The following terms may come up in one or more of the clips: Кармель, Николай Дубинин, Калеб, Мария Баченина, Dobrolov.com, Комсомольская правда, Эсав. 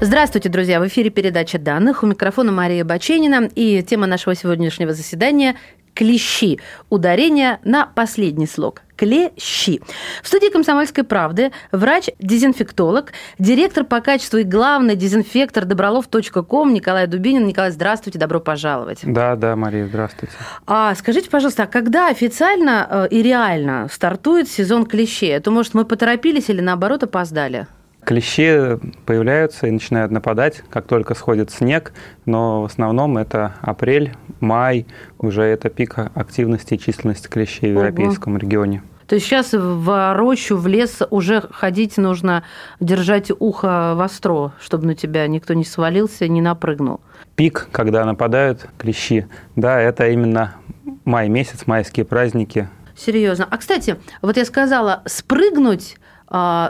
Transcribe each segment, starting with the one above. Здравствуйте, друзья! В эфире передача данных. У микрофона Мария Баченина. И тема нашего сегодняшнего заседания – клещи. Ударение на последний слог. Клещи. В студии «Комсомольской правды» врач-дезинфектолог, директор по качеству и главный дезинфектор Dobrolov.com Николай Дубинин. Николай, здравствуйте, добро пожаловать. Да, Мария, здравствуйте. Скажите, пожалуйста, а когда официально и реально стартует сезон клещей? А то, может, мы поторопились или, наоборот, опоздали? Клещи появляются и начинают нападать, как только сходит снег, но в основном это апрель, май, уже это пик активности и численности клещей в европейском регионе. То есть сейчас в рощу, в лес уже ходить нужно, держать ухо востро, чтобы на тебя никто не свалился, не напрыгнул. Пик, когда нападают клещи, да, это именно май месяц, майские праздники. Серьезно. А, кстати, вот я сказала, спрыгнуть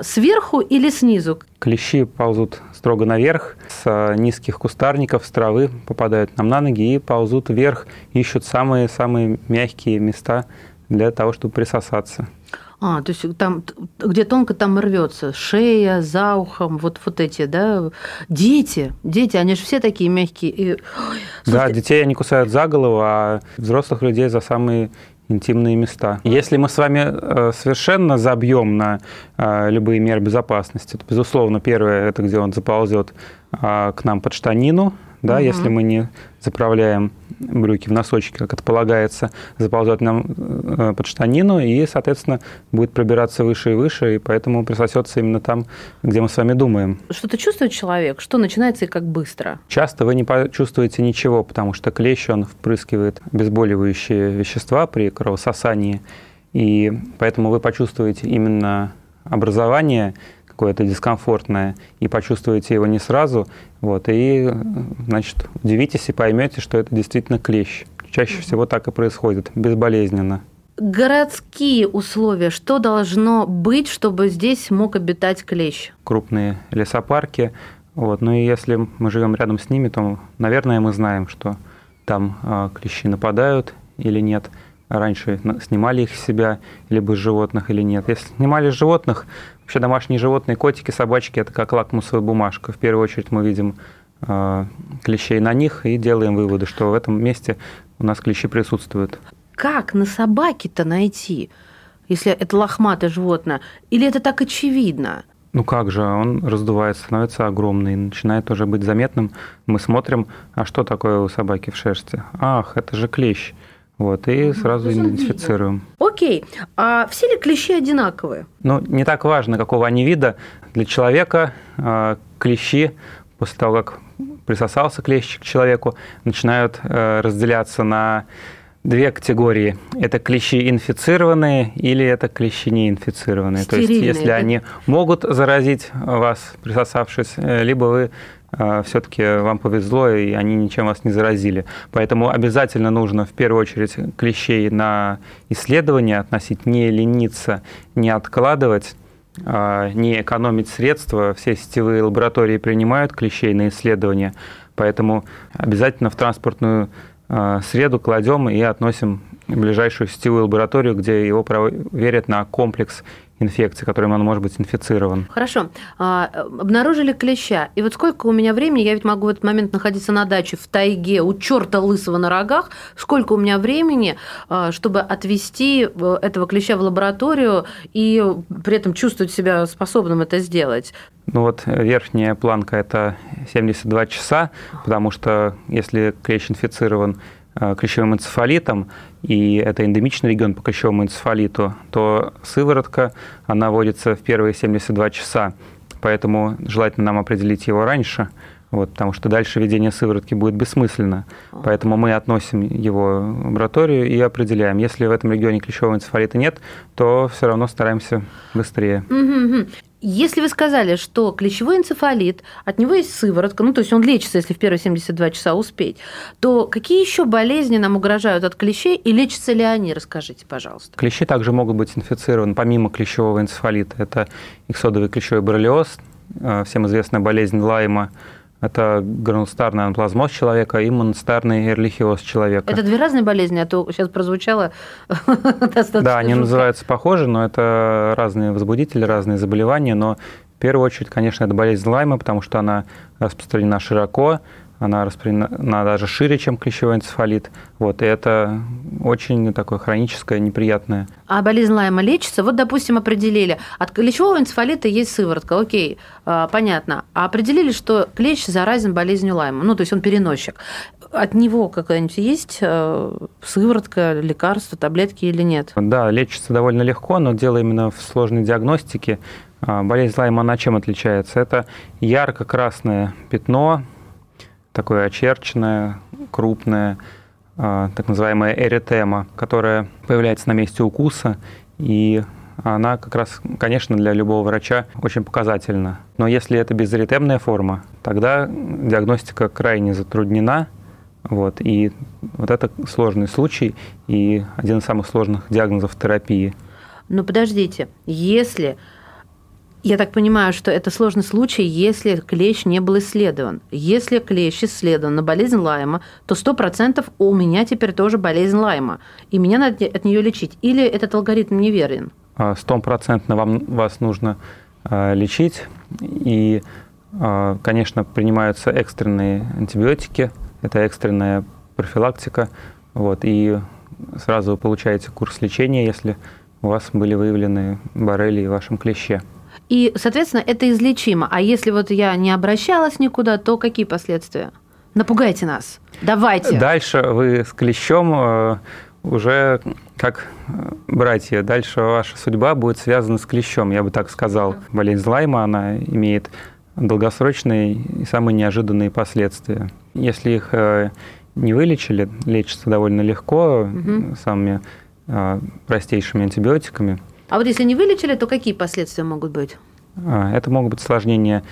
сверху или снизу? Клещи ползут строго наверх, с низких кустарников, с травы попадают нам на ноги и ползут вверх, ищут самые-самые мягкие места для того, чтобы присосаться. То есть там, где тонко, там рвется шея, за ухом, вот эти, да? Дети, они же все такие мягкие. Слушайте. Да, детей они кусают за голову, а взрослых людей за самые интимные места. Если мы с вами совершенно забьем на любые меры безопасности, то, безусловно, первое – это где он заползет к нам под штанину, да, если мы не заправляем брюки в носочки, как это полагается, заползет нам под штанину и, соответственно, будет пробираться выше и выше, и поэтому присосется именно там, где мы с вами думаем. Что-то чувствует человек? Что начинается и как быстро? Часто вы не почувствуете ничего, потому что клещ, он впрыскивает обезболивающие вещества при кровососании, и поэтому вы почувствуете именно образование какое-то дискомфортное, и почувствуете его не сразу, и, значит, удивитесь и поймете, что это действительно клещ. Чаще всего так и происходит, безболезненно. Городские условия, что должно быть, чтобы здесь мог обитать клещ? Крупные лесопарки, и если мы живем рядом с ними, то, наверное, мы знаем, что там клещи нападают или нет. Раньше снимали их с себя, либо с животных, или нет. Если снимали с животных, вообще домашние животные, котики, собачки – это как лакмусовая бумажка. В первую очередь мы видим клещей на них и делаем выводы, что в этом месте у нас клещи присутствуют. Как на собаке-то найти, если это лохматое животное? Или это так очевидно? Как же, он раздувается, становится огромный, начинает уже быть заметным. Мы смотрим, а что такое у собаки в шерсти? Ах, это же клещ. И сразу идентифицируем. Окей. А все ли клещи одинаковые? Не так важно, какого они вида. Для человека клещи, после того, как присосался клещ к человеку, начинают разделяться на две категории. Это клещи инфицированные или это клещи неинфицированные. Стерильные. То есть, если они могут заразить вас, присосавшись, либо вы все-таки вам повезло, и они ничем вас не заразили. Поэтому обязательно нужно в первую очередь клещей на исследование относить, не лениться, не откладывать, не экономить средства. Все сетевые лаборатории принимают клещей на исследование, поэтому обязательно в транспортную среду кладем и относим в ближайшую сетевую лабораторию, где его проверят на комплекс инфекции, которым он может быть инфицирован. Хорошо. Обнаружили клеща. И вот сколько у меня времени, я ведь могу в этот момент находиться на даче, в тайге, у черта лысого на рогах, сколько у меня времени, чтобы отвезти этого клеща в лабораторию и при этом чувствовать себя способным это сделать? Верхняя планка – это 72 часа, потому что если клещ инфицирован клещевым энцефалитом, и это эндемичный регион по клещевому энцефалиту, то сыворотка, она вводится в первые 72 часа. Поэтому желательно нам определить его раньше, потому что дальше введение сыворотки будет бессмысленно. Поэтому мы относим его в лабораторию и определяем. Если в этом регионе клещевого энцефалита нет, то все равно стараемся быстрее. Если вы сказали, что клещевой энцефалит, от него есть сыворотка, ну, то есть он лечится, если в первые 72 часа успеть, то какие еще болезни нам угрожают от клещей и лечатся ли они? Расскажите, пожалуйста. Клещи также могут быть инфицированы, помимо клещевого энцефалита. Это иксодовый клещевой боррелиоз, всем известная болезнь Лайма, это гранулстарный анплазмоз человека и монстарный эрлихиоз человека. Это две разные болезни, а то сейчас прозвучало достаточно. Да, они называются похожи, но это разные возбудители, разные заболевания. Но в первую очередь, конечно, это болезнь Лайма, потому что она распространена широко, она распространена даже шире, чем клещевой энцефалит. Вот, и это очень такое хроническое, неприятное. А болезнь Лайма лечится? Вот, допустим, определили. От клещевого энцефалита есть сыворотка, окей, понятно. А определили, что клещ заразен болезнью Лайма, ну, то есть он переносчик. От него какая-нибудь есть сыворотка, лекарство, таблетки или нет? Да, лечится довольно легко, но дело именно в сложной диагностике. Болезнь Лайма, она чем отличается? Это ярко-красное пятно, такое очерченное, крупное, так называемая эритема, которая появляется на месте укуса, и она как раз, конечно, для любого врача очень показательна. Но если это безэритемная форма, тогда диагностика крайне затруднена, вот, и вот это сложный случай и один из самых сложных диагнозов терапии. Но подождите, если... Я так понимаю, что это сложный случай, если клещ не был исследован. Если клещ исследован на болезнь Лайма, то 100% у меня теперь тоже болезнь Лайма, и меня надо от нее лечить. Или этот алгоритм неверен? 100% вас нужно лечить. И, конечно, принимаются экстренные антибиотики, это экстренная профилактика. Вот, и сразу вы получаете курс лечения, если у вас были выявлены боррелии в вашем клеще. И, соответственно, это излечимо. А если вот я не обращалась никуда, то какие последствия? Напугайте нас. Давайте. Дальше вы с клещом уже как братья. Дальше ваша судьба будет связана с клещом, я бы так сказал. Болезнь Лайма, она имеет долгосрочные и самые неожиданные последствия. Если их не вылечили, лечится довольно легко, самыми простейшими антибиотиками. А вот если не вылечили, то какие последствия могут быть? Это могут быть осложнения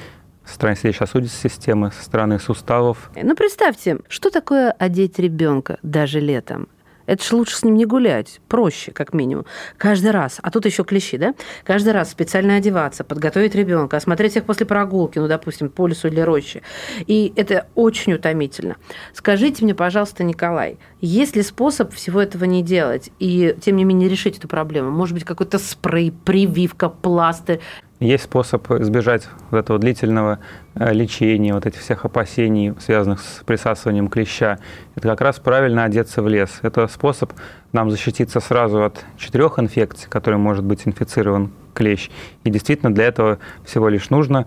со стороны сердечно-сосудистой системы, со стороны суставов. Ну, представьте, что такое одеть ребенка даже летом? Это же лучше с ним не гулять, проще, как минимум. Каждый раз, а тут еще клещи, да? Каждый раз специально одеваться, подготовить ребенка, осмотреть их после прогулки, ну, допустим, по лесу или роще. И это очень утомительно. Скажите мне, пожалуйста, Николай, есть ли способ всего этого не делать и, тем не менее, решить эту проблему? Может быть, какой-то спрей, прививка, пластырь? Есть способ избежать вот этого длительного лечения, вот этих всех опасений, связанных с присасыванием клеща. Это как раз правильно одеться в лес. Это способ нам защититься сразу от 4 инфекций, которыми может быть инфицирован клещ. И действительно для этого всего лишь нужно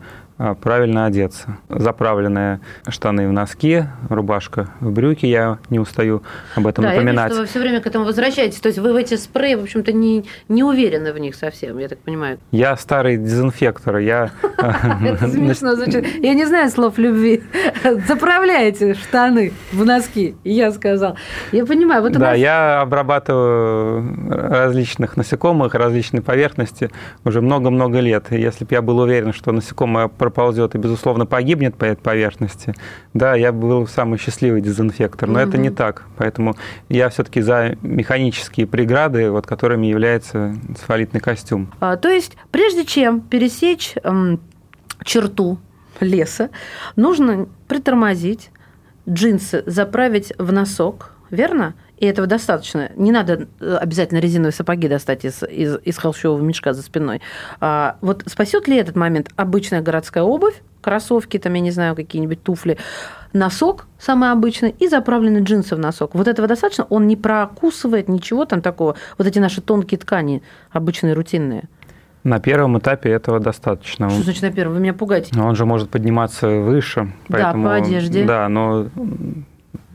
правильно одеться. Заправленные штаны в носки, рубашка в брюки, я не устаю об этом напоминать. Да, я думаю, что вы все время к этому возвращаетесь. То есть вы в эти спреи, в общем-то, не уверены в них совсем, я так понимаю. Я старый дезинфектор, я... Это смешно звучит. Я не знаю слов любви. Заправляете штаны в носки, я сказал. Я понимаю. Да, я обрабатываю различных насекомых, различные поверхности уже много-много лет. Если бы я был уверен, что насекомое проползет и, безусловно, погибнет по этой поверхности, да, я был самый счастливый дезинфектор, но это не так. Поэтому я все-таки за механические преграды, вот, которыми является энцефалитный костюм. То есть, прежде чем пересечь черту леса, нужно притормозить, джинсы заправить в носок, верно? И этого достаточно. Не надо обязательно резиновые сапоги достать из холщового мешка за спиной. Вот спасет ли этот момент обычная городская обувь, кроссовки, там, я не знаю, какие-нибудь туфли, носок самый обычный и заправленные джинсы в носок? Вот этого достаточно? Он не прокусывает ничего там такого? Вот эти наши тонкие ткани, обычные, рутинные? На первом этапе этого достаточно. Что значит на первом? Вы меня пугаете. Он же может подниматься выше. Поэтому, да, по одежде. Да, но...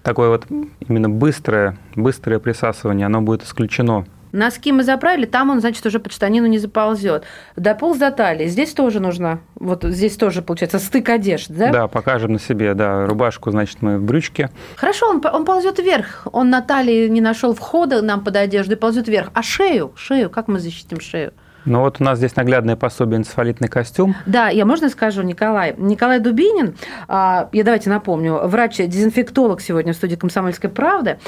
Такое вот именно быстрое присасывание, оно будет исключено. Носки мы заправили, там он, значит, уже под штанину не заползет. Дополз до талии. Здесь тоже нужно, вот здесь тоже, получается, стык одежды, да? Да, покажем на себе, да. Рубашку, значит, мы в брючке. Хорошо, он ползет вверх. Он на талии не нашел входа нам под одежду и ползет вверх. А шею? Как мы защитим шею? Ну вот у нас здесь наглядное пособие «Энцефалитный костюм». Да, я можно скажу, Николай Дубинин, я давайте напомню, врач-дезинфектолог сегодня в студии «Комсомольской правды»,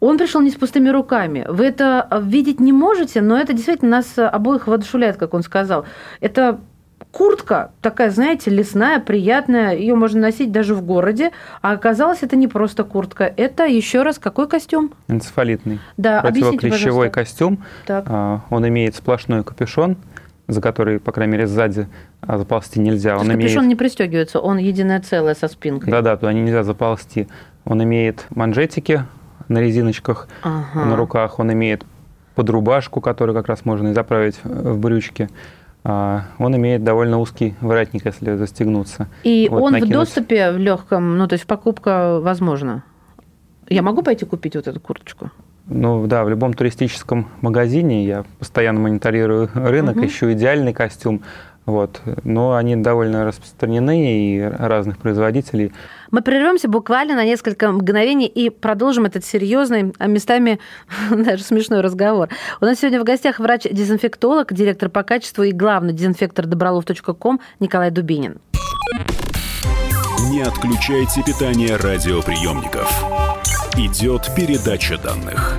он пришел не с пустыми руками. Вы это видеть не можете, но это действительно нас обоих воодушевляет, как он сказал. Это куртка такая, знаете, лесная, приятная, ее можно носить даже в городе, а оказалось, это не просто куртка, это еще раз какой костюм? Энцефалитный. Да, противоклещевой костюм. Так. Он имеет сплошной капюшон, за который, по крайней мере, сзади заползти нельзя. Он имеет... Капюшон не пристегивается, он единое целое со спинкой. Да-да, туда нельзя заползти. Он имеет манжетики на резиночках, ага, на руках, он имеет подрубашку, которую как раз можно и заправить в брючки. Он имеет довольно узкий воротник, если застегнуться. И вот он накинуть. В доступе в легком, ну, то есть покупка возможна. Я могу пойти купить вот эту курточку? Ну, да, в любом туристическом магазине я постоянно мониторирую рынок, ищу идеальный костюм. Вот. Но они довольно распространены и разных производителей. Мы прервемся буквально на несколько мгновений и продолжим этот серьезный, а местами даже смешной разговор. У нас сегодня в гостях врач-дезинфектолог, директор по качеству и главный дезинфектор Dobrolov.com Николай Дубинин. Не отключайте питание радиоприемников. Идет передача данных.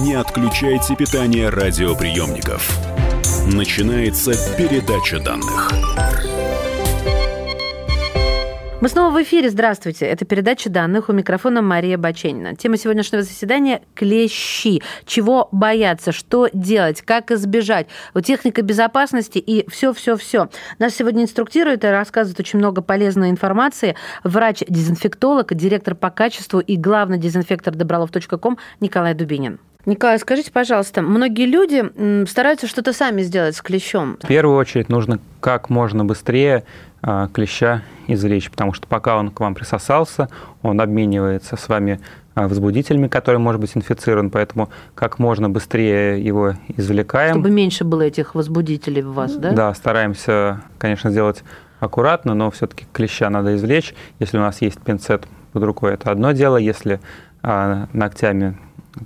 Не отключайте питание радиоприемников. Начинается передача данных. Мы снова в эфире. Здравствуйте. Это передача данных, у микрофона Мария Баченина. Тема сегодняшнего заседания – клещи. Чего бояться, что делать, как избежать. Вот техника безопасности и все-все-все. Нас сегодня инструктирует и рассказывает очень много полезной информации врач-дезинфектолог, директор по качеству и главный дезинфектор Dobrolov.com Николай Дубинин. Николай, скажите, пожалуйста, многие люди стараются что-то сами сделать с клещом. В первую очередь нужно как можно быстрее клеща извлечь, потому что пока он к вам присосался, он обменивается с вами возбудителями, который может быть инфицирован, поэтому как можно быстрее его извлекаем. Чтобы меньше было этих возбудителей в вас, да? Да, стараемся, конечно, сделать аккуратно, но все-таки клеща надо извлечь. Если у нас есть пинцет под рукой, это одно дело, если ногтями,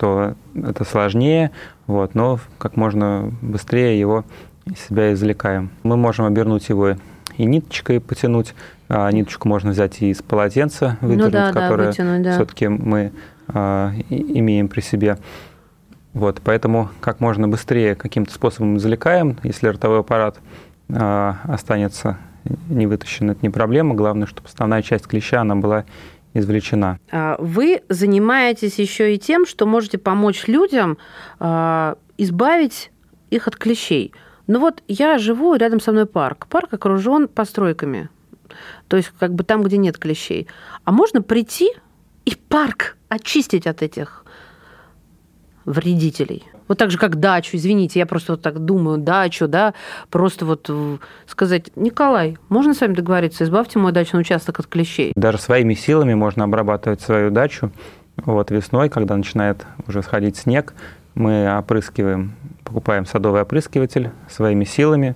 то это сложнее, вот, но как можно быстрее его из себя извлекаем. Мы можем обернуть его и ниточкой потянуть, ниточку можно взять и из полотенца выдернуть, которое все-таки мы имеем при себе. Вот, поэтому как можно быстрее каким-то способом извлекаем, если ротовой аппарат останется не вытащен, это не проблема, главное, чтобы основная часть клеща, она была извлечена. Вы занимаетесь еще и тем, что можете помочь людям избавить их от клещей. Ну вот я живу, рядом со мной парк. Парк окружен постройками, то есть как бы там, где нет клещей. А можно прийти и парк очистить от этих вредителей? Вот так же, как дачу, извините, я просто вот так думаю, дачу, да, просто вот сказать, Николай, можно с вами договориться, избавьте мой дачный участок от клещей? Даже своими силами можно обрабатывать свою дачу. Вот весной, когда начинает уже сходить снег, мы опрыскиваем, покупаем садовый опрыскиватель своими силами,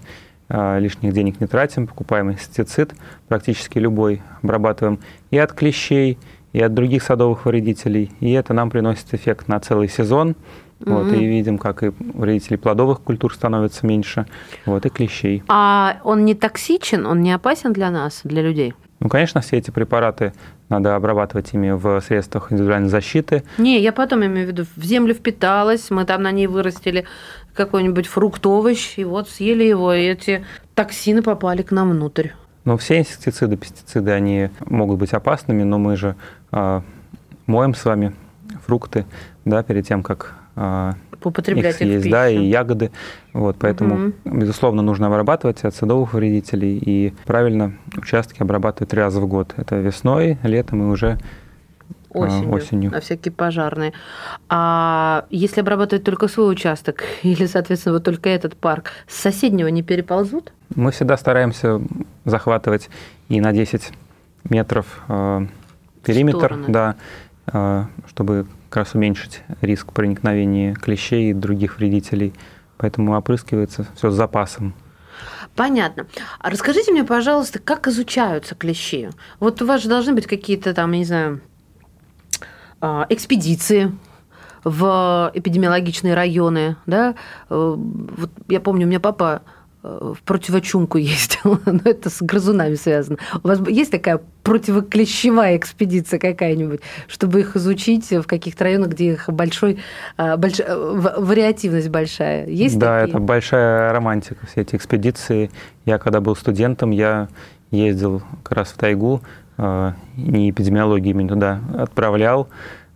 лишних денег не тратим, покупаем инсектицид, практически любой, обрабатываем и от клещей, и от других садовых вредителей, и это нам приносит эффект на целый сезон. Вот, и видим, как и вредителей плодовых культур становится меньше, вот, и клещей. А он не токсичен, он не опасен для нас, для людей? Ну, конечно, все эти препараты надо обрабатывать ими в средствах индивидуальной защиты. Не, я потом имею в виду, в землю впиталась, мы там на ней вырастили какой-нибудь фрукт, овощ, и вот съели его, и эти токсины попали к нам внутрь. Ну, все инсектициды, пестициды, они могут быть опасными, но мы же моем с вами фрукты, да, перед тем, как их съесть, да, и ягоды. Вот, поэтому, безусловно, нужно обрабатывать от садовых вредителей и правильно участки обрабатывать 3 раза в год. Это весной, летом и уже Осенью. На всякие пожарные. А если обрабатывать только свой участок или, соответственно, вот только этот парк, с соседнего не переползут? Мы всегда стараемся захватывать и на 10 метров периметр, чтобы как раз уменьшить риск проникновения клещей и других вредителей. Поэтому опрыскивается все с запасом. Понятно. А расскажите мне, пожалуйста, как изучаются клещи? Вот у вас же должны быть какие-то там, я не знаю, экспедиции в эпидемиологичные районы, да? Вот я помню, у меня папа в противочумку ездил, но это с грызунами связано. У вас есть такая противоклещевая экспедиция какая-нибудь, чтобы их изучить в каких-то районах, где их вариативность большая? Есть такие? Да, это большая романтика, все эти экспедиции. Я, когда был студентом, я ездил как раз в тайгу, не эпидемиологию именно туда отправлял,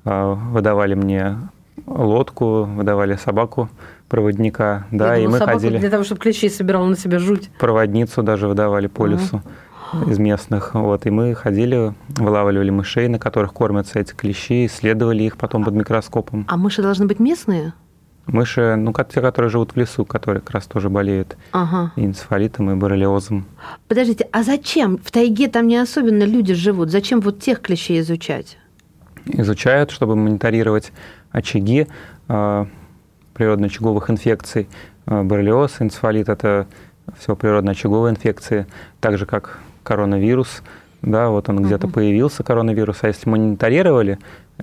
выдавали мне лодку, выдавали собаку проводника, да, и мы ходили для того, чтобы клещей собирал на себя жуть. Проводницу даже выдавали по лесу из местных, вот, и мы ходили, вылавливали мышей, на которых кормятся эти клещи, исследовали их потом под микроскопом. А мыши должны быть местные? Мыши, ну, как те, которые живут в лесу, которые как раз тоже болеют энцефалитом и боррелиозом. Подождите, а зачем? В тайге там не особенно люди живут. Зачем вот тех клещей изучать? Изучают, чтобы мониторировать очаги природно-очаговых инфекций. Боррелиоз, энцефалит – это все природно-очаговые инфекции, так же, как коронавирус. Да, вот он где-то появился, коронавирус, а если мониторировали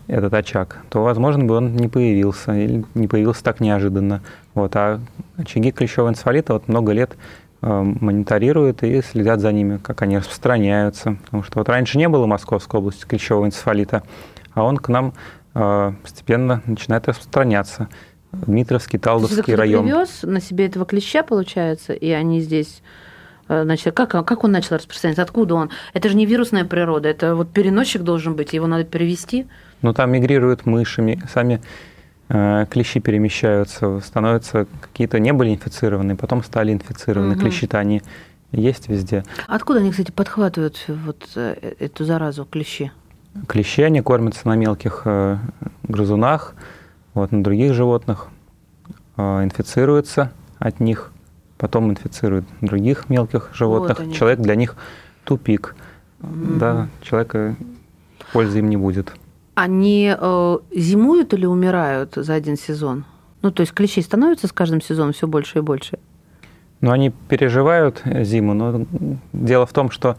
этот очаг, то, возможно, бы он не появился, или не появился так неожиданно. Вот, а очаги клещевого энцефалита вот много лет мониторируют и следят за ними, как они распространяются. Потому что вот раньше не было в Московской области клещевого энцефалита, а он к нам постепенно начинает распространяться. Дмитровский, Талдовский район. Кто-то привез на себе этого клеща, получается, и они здесь... Значит, как он начал распространяться? Откуда он? Это же не вирусная природа, это вот переносчик должен быть, его надо перевести. Ну, там мигрируют мыши, сами клещи перемещаются, становятся какие-то, не были инфицированы, потом стали инфицированы. Клещи-то они есть везде. Откуда они, кстати, подхватывают вот эту заразу, клещи? Клещи, они кормятся на мелких грызунах, вот, на других животных, инфицируются от них, потом инфицируют других мелких животных. Вот человек для них тупик. Да, человека пользы им не будет. Они зимуют или умирают за один сезон? Ну, то есть клещей становится с каждым сезоном все больше и больше? Ну, они переживают зиму, но дело в том, что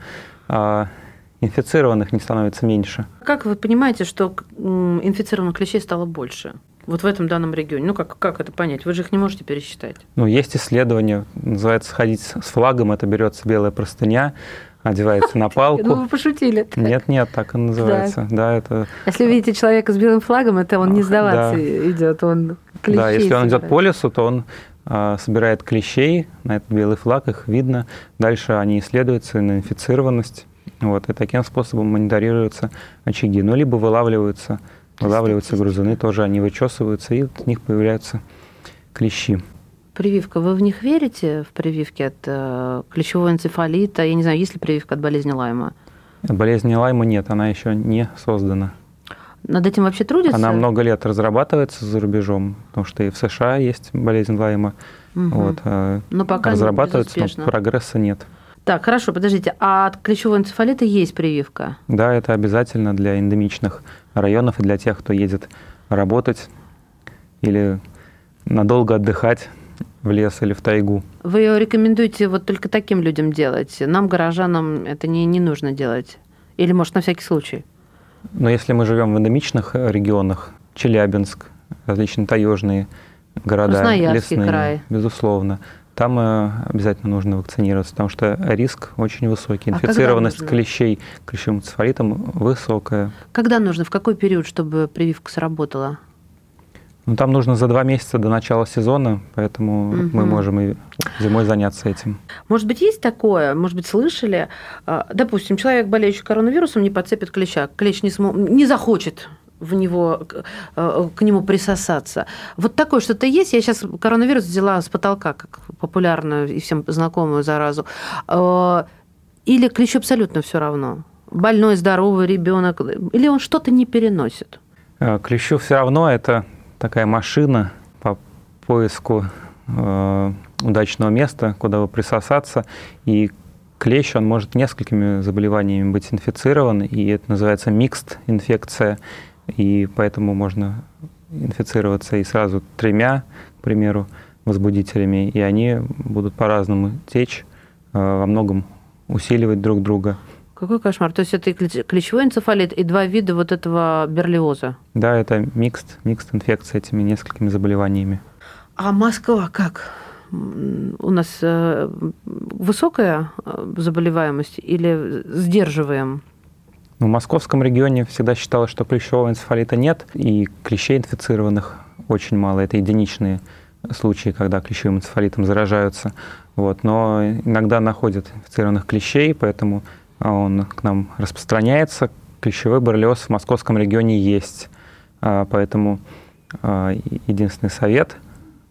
инфицированных не становится меньше. Как вы понимаете, что инфицированных клещей стало больше? Вот в этом данном регионе. Ну, как это понять? Вы же их не можете пересчитать. Ну, есть исследование, называется «Ходить с флагом». Это берется белая простыня, одевается на палку. Ну, вы пошутили. Нет, так и называется. Да, это... Если видите человека с белым флагом, это он не сдаваться идет, он клещей. Да, если он идет по лесу, то он собирает клещей, на этот белый флаг их видно. Дальше они исследуются на инфицированность. Вот, и таким способом мониторируются очаги. Ну, либо вылавливаются грызуны, тоже они вычесываются, и от них появляются клещи. Прививка. Вы в них верите, в прививки от клещевого энцефалита? Я не знаю, есть ли прививка от болезни Лайма? От болезни Лайма нет, она еще не создана. Над этим вообще трудятся? Она много лет разрабатывается за рубежом, потому что и в США есть болезнь Лайма. Вот, но пока разрабатывается, но прогресса нет. Так, хорошо, подождите. А от клещевого энцефалита есть прививка? Да, это обязательно для эндемичных районов и для тех, кто едет работать или надолго отдыхать в лес или в тайгу. Вы ее рекомендуете вот только таким людям делать? Нам, горожанам, это не нужно делать? Или, может, на всякий случай? Но если мы живем в эндемичных регионах, Челябинск, различные таежные города, Красноярский лесные, край. Безусловно, там обязательно нужно вакцинироваться, потому что риск очень высокий. Инфицированность клещей клещевым энцефалитом высокая. Когда нужно? В какой период, чтобы прививка сработала? Ну, там нужно за 2 месяца до начала сезона, поэтому мы можем и зимой заняться этим. Может быть, есть такое? Может быть, слышали? Допустим, человек, болеющий коронавирусом, не подцепит клеща. Клещ не захочет в него, к нему присосаться. Вот такое что-то есть. Я сейчас коронавирус взяла с потолка, как популярную и всем знакомую заразу. Или клещу абсолютно все равно? больной, здоровый ребенок, или он что-то не переносит? Клещу все равно, это такая машина по поиску удачного места, куда бы присосаться. И клещ, он может несколькими заболеваниями быть инфицирован, и это называется микст-инфекция, и поэтому можно инфицироваться и сразу тремя, к примеру, возбудителями, и они будут по-разному течь, во многом усиливать друг друга. Какой кошмар. То есть это и клещевой энцефалит, и два вида вот этого берлиоза. Да, это микст-инфекция этими несколькими заболеваниями. А Москва как? У нас высокая заболеваемость или сдерживаем? В московском регионе всегда считалось, что клещевого энцефалита нет, и клещей инфицированных очень мало. Это единичные случаи, когда клещевым энцефалитом заражаются. Вот. Но иногда находят инфицированных клещей, поэтому он к нам распространяется. Клещевой боррелиоз в московском регионе есть. Поэтому единственный совет,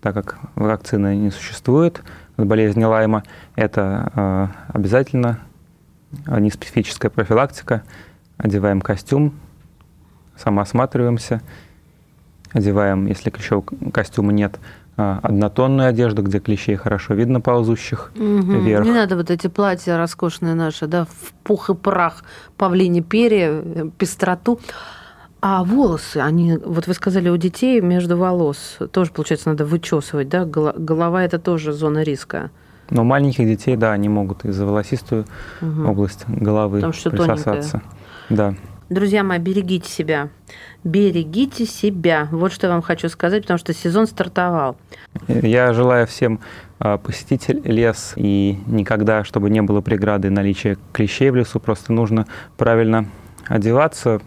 так как вакцины не существует от болезни Лайма, это обязательно неспецифическая профилактика. Одеваем костюм, самоосматриваемся, одеваем, если клещевого костюма нет, однотонную одежду, где клещей хорошо видно, ползущих вверх. Не надо вот эти платья роскошные наши, да, в пух и прах, павлине перья, пестроту. А волосы, они, вот вы сказали, у детей между волос тоже, получается, надо вычесывать, да? Голова – это тоже зона риска. Но маленьких детей, да, они могут из-за волосистую область головы присосаться. Да. Друзья мои, берегите себя. Берегите себя. Вот что я вам хочу сказать, потому что сезон стартовал. Я желаю всем посетить лес, и никогда, чтобы не было преграды наличия клещей в лесу, просто нужно правильно одеваться,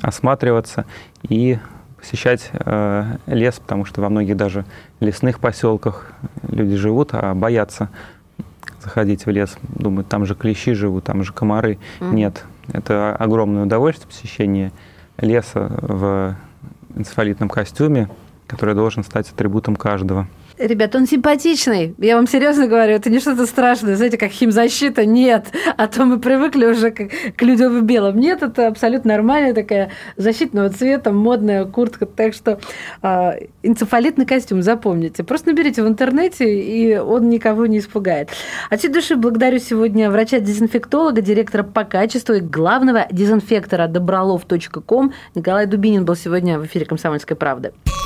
осматриваться и посещать лес, потому что во многих даже лесных поселках люди живут, а боятся заходить в лес. Думают, там же клещи живут, там же комары. Нет. Это огромное удовольствие посещение леса в энцефалитном костюме, который должен стать атрибутом каждого. Ребят, он симпатичный. Я вам серьезно говорю, это не что-то страшное. Знаете, как химзащита? Нет. А то мы привыкли уже к людям в белом. Нет, это абсолютно нормальная такая защитного цвета, модная куртка. Так что энцефалитный костюм запомните. Просто наберите в интернете, и он никого не испугает. От всей души благодарю сегодня врача-дезинфектолога, директора по качеству и главного дезинфектора Dobrolov.com. Николай Дубинин был сегодня в эфире «Комсомольской правды».